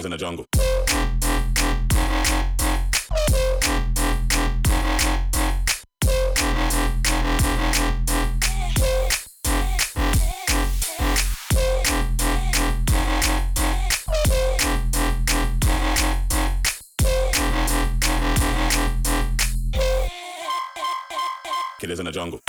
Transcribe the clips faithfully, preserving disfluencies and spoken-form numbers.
niggas in the jungle. Killers in the jungle.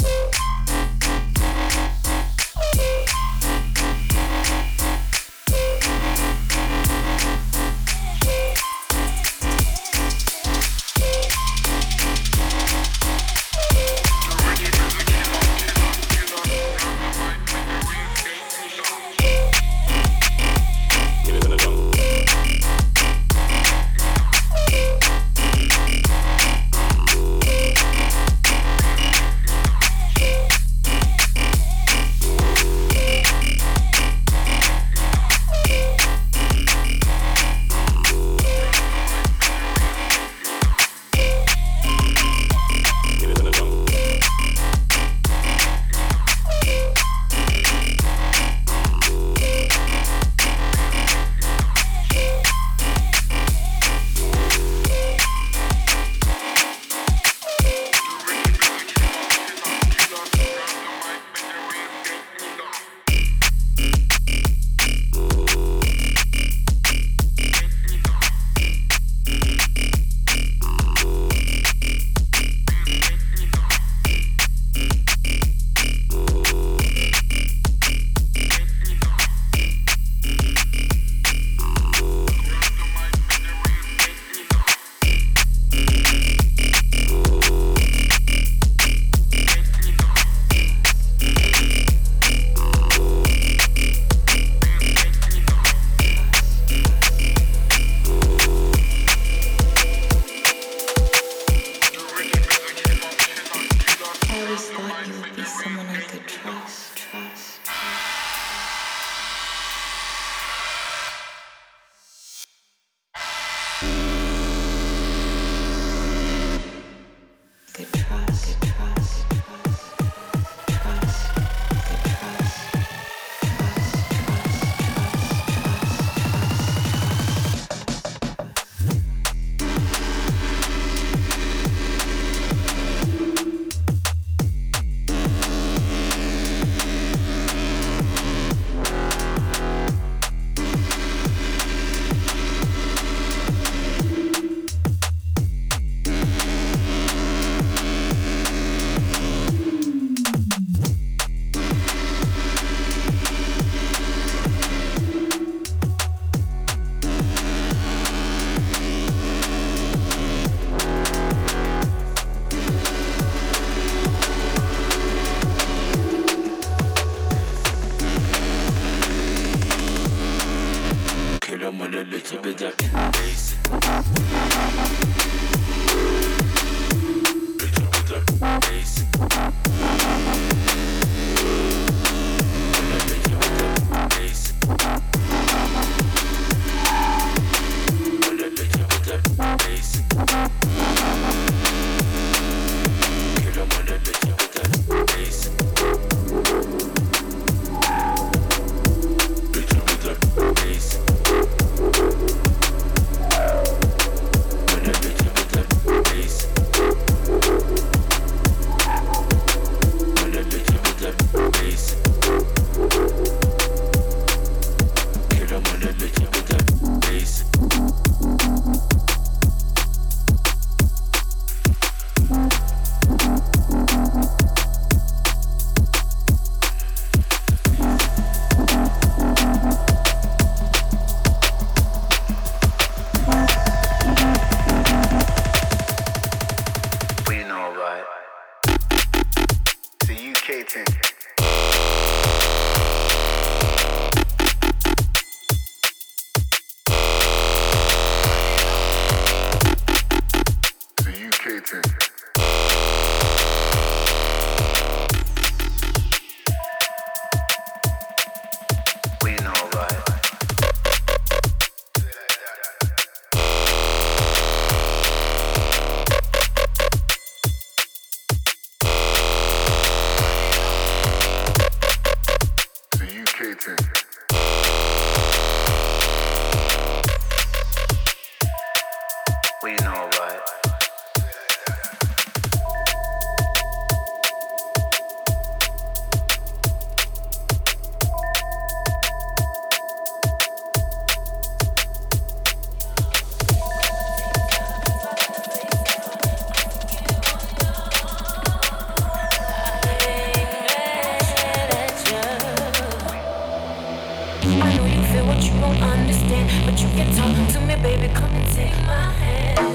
to me, baby, come and take my hand.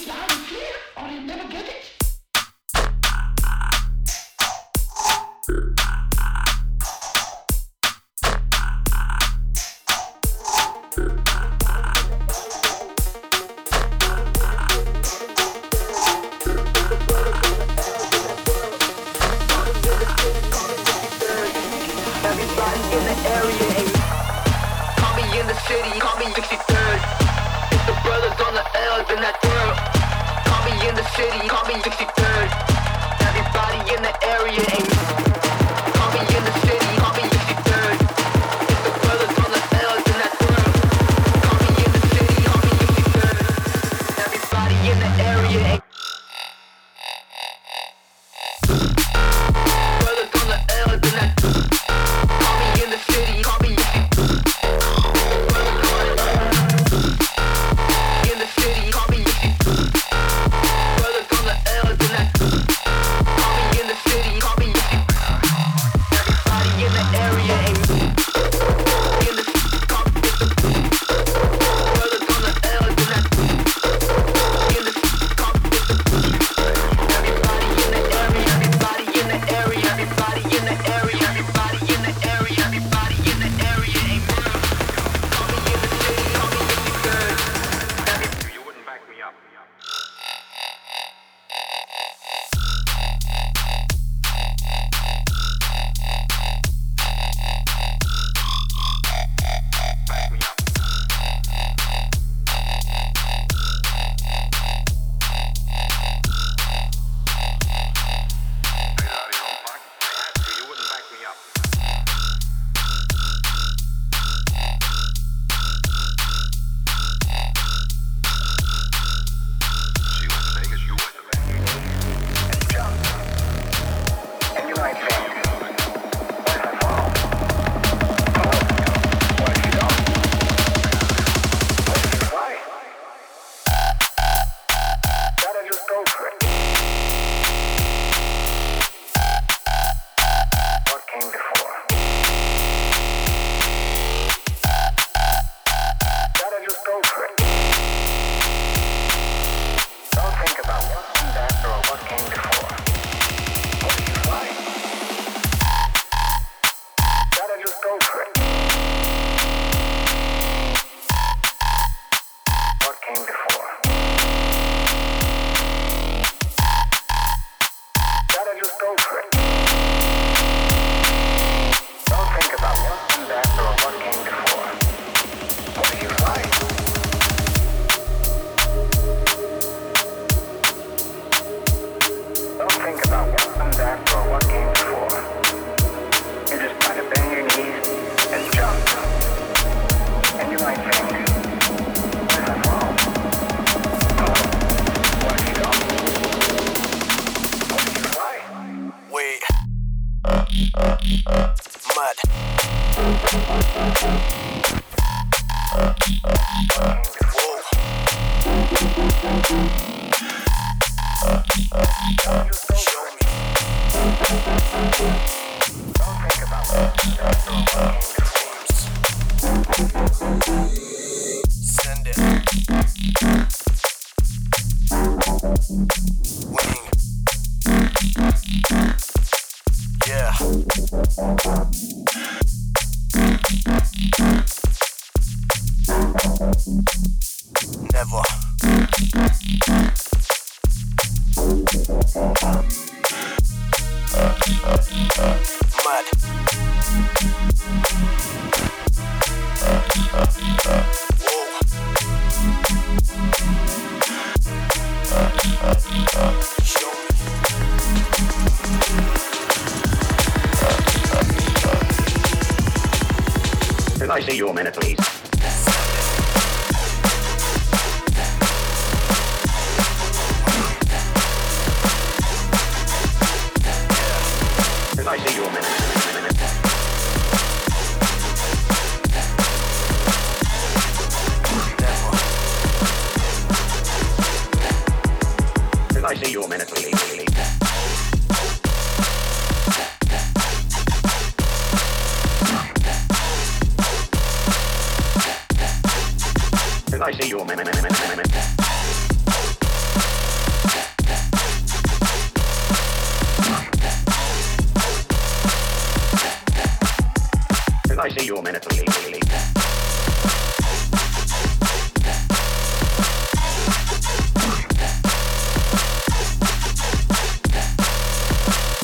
you die in fear or you never get it. Everybody in the area, call me in the city, call me sixty-third. It's the brothers on the L, then that girl. Call me in the city, call me sixty-third. Everybody in the area, call me in the city, call me sixty-third. It's the brothers on the L, then that girl. Call me in the city, call me sixty-third. Everybody in the area. I see you, man. see you a minute later.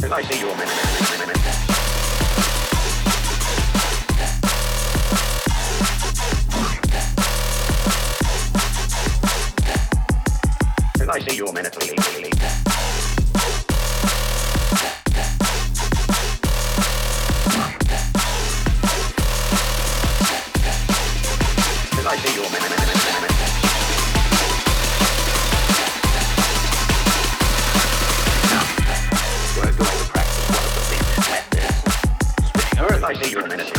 I see you a minute, minute, minute, minute. And I see you a minute later. And I see you a minute, minute, minute, minute. I see you in a minute.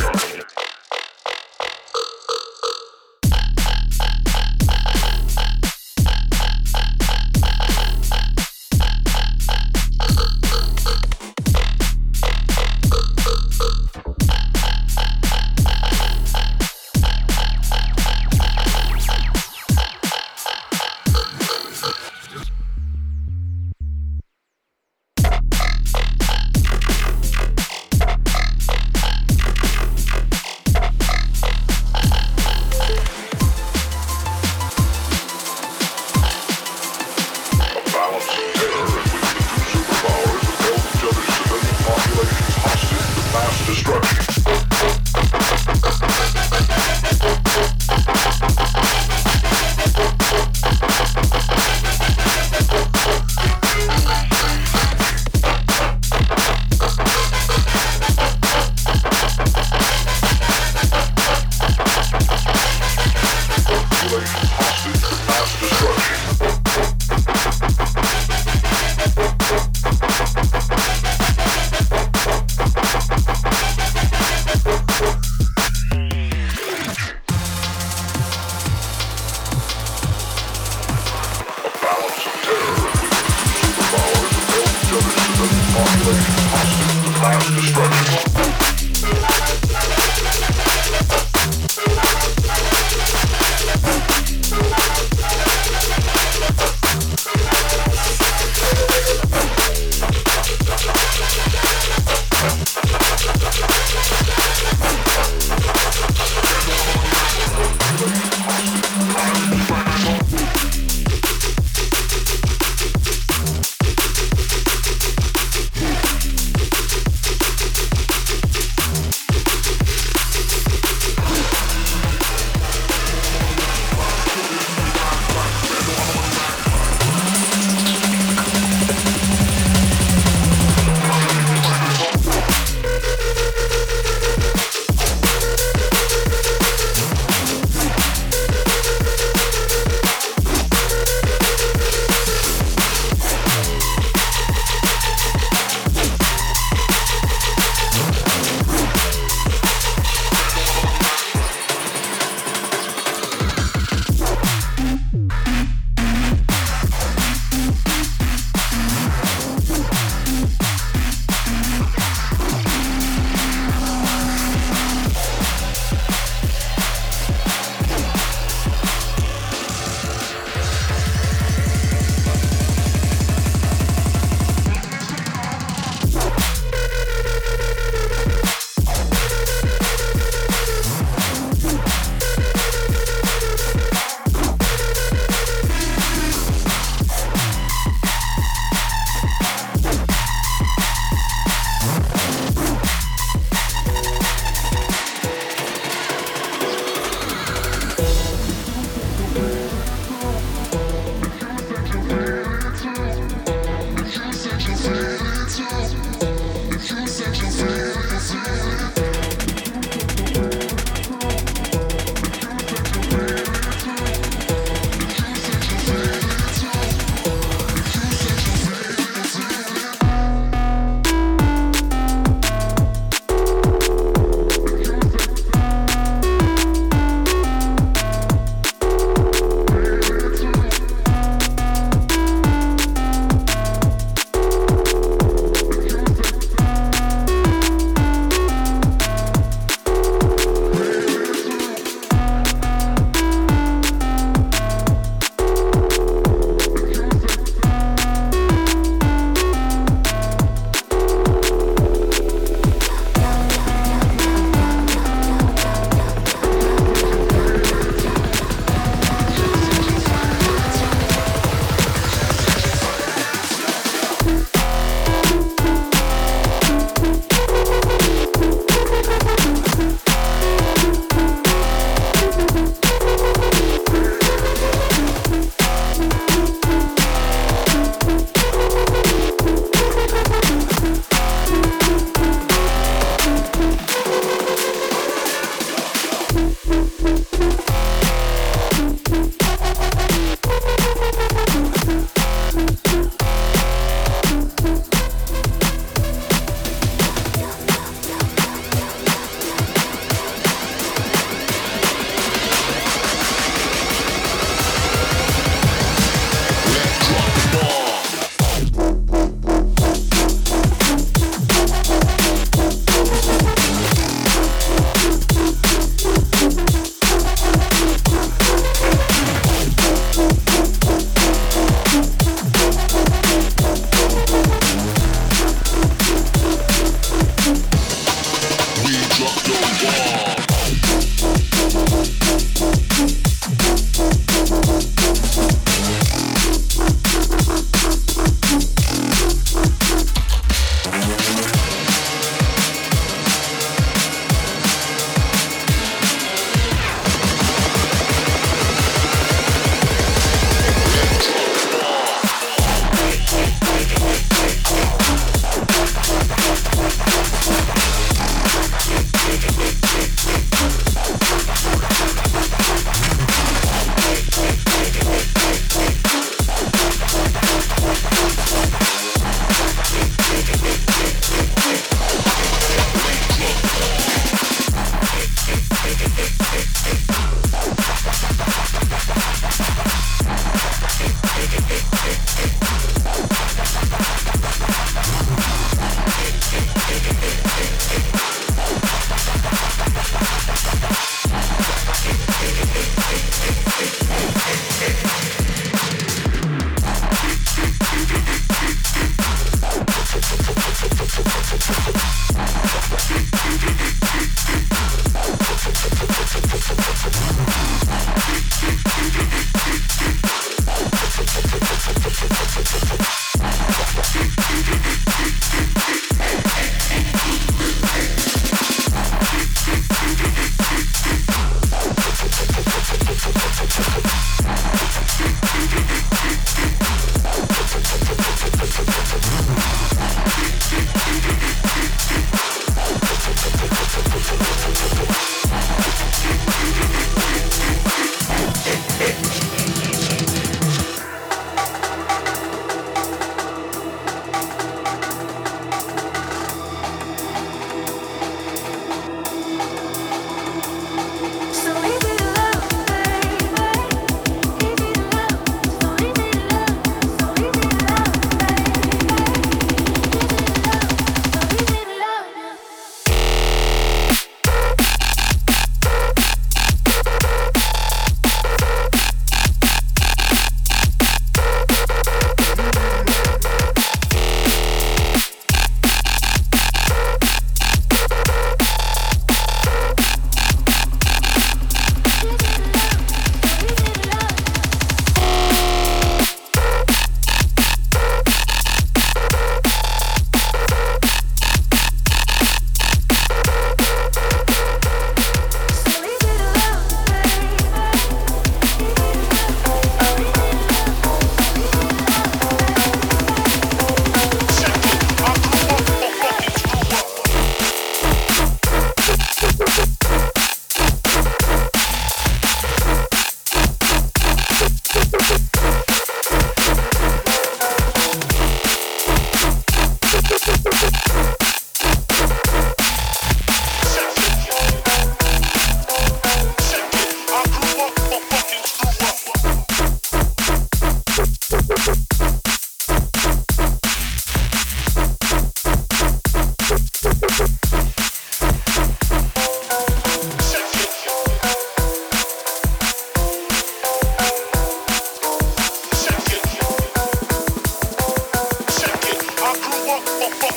Here we go.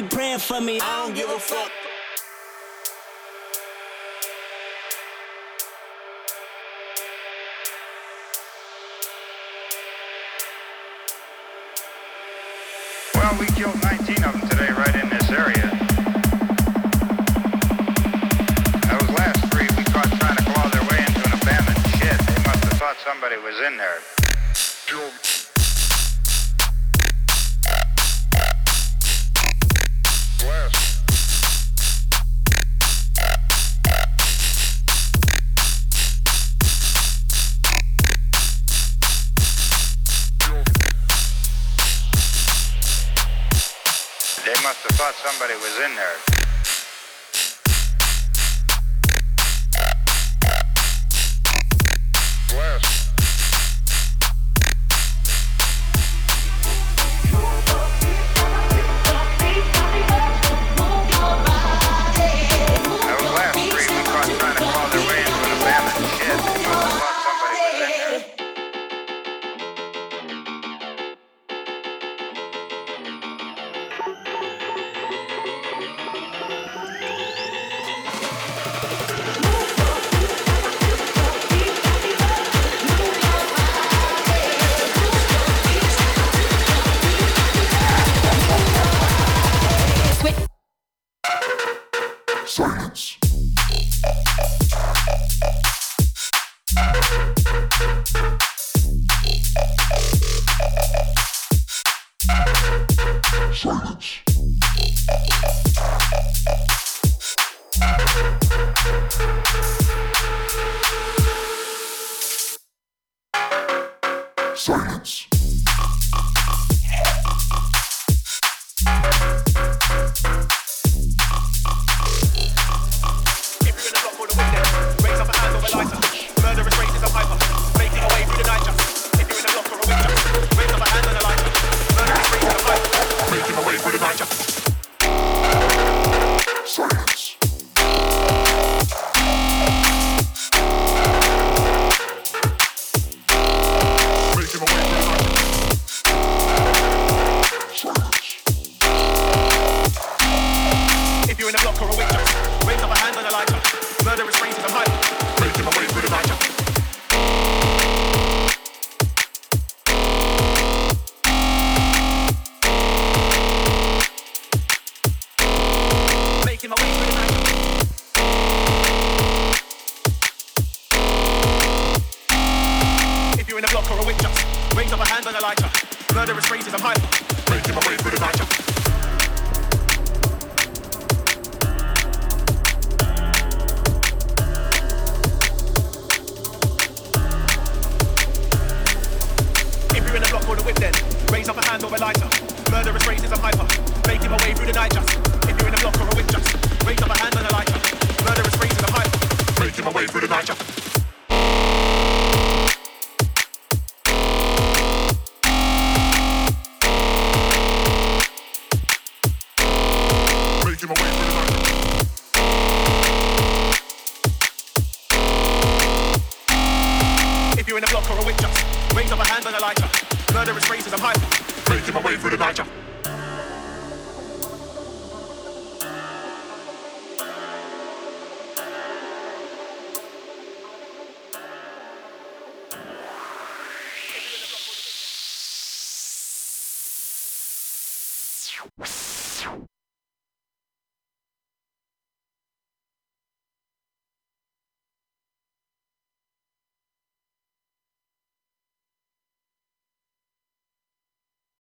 Everybody praying for me. I don't give a fuck. Well, we killed nineteen of them today right in this area. Those last three we caught trying to claw their way into an abandoned shed. They must have thought somebody was in there. Thought somebody was in there. Raise up a hand on the lighter. Murderous racism hype. Making my way through the Niger.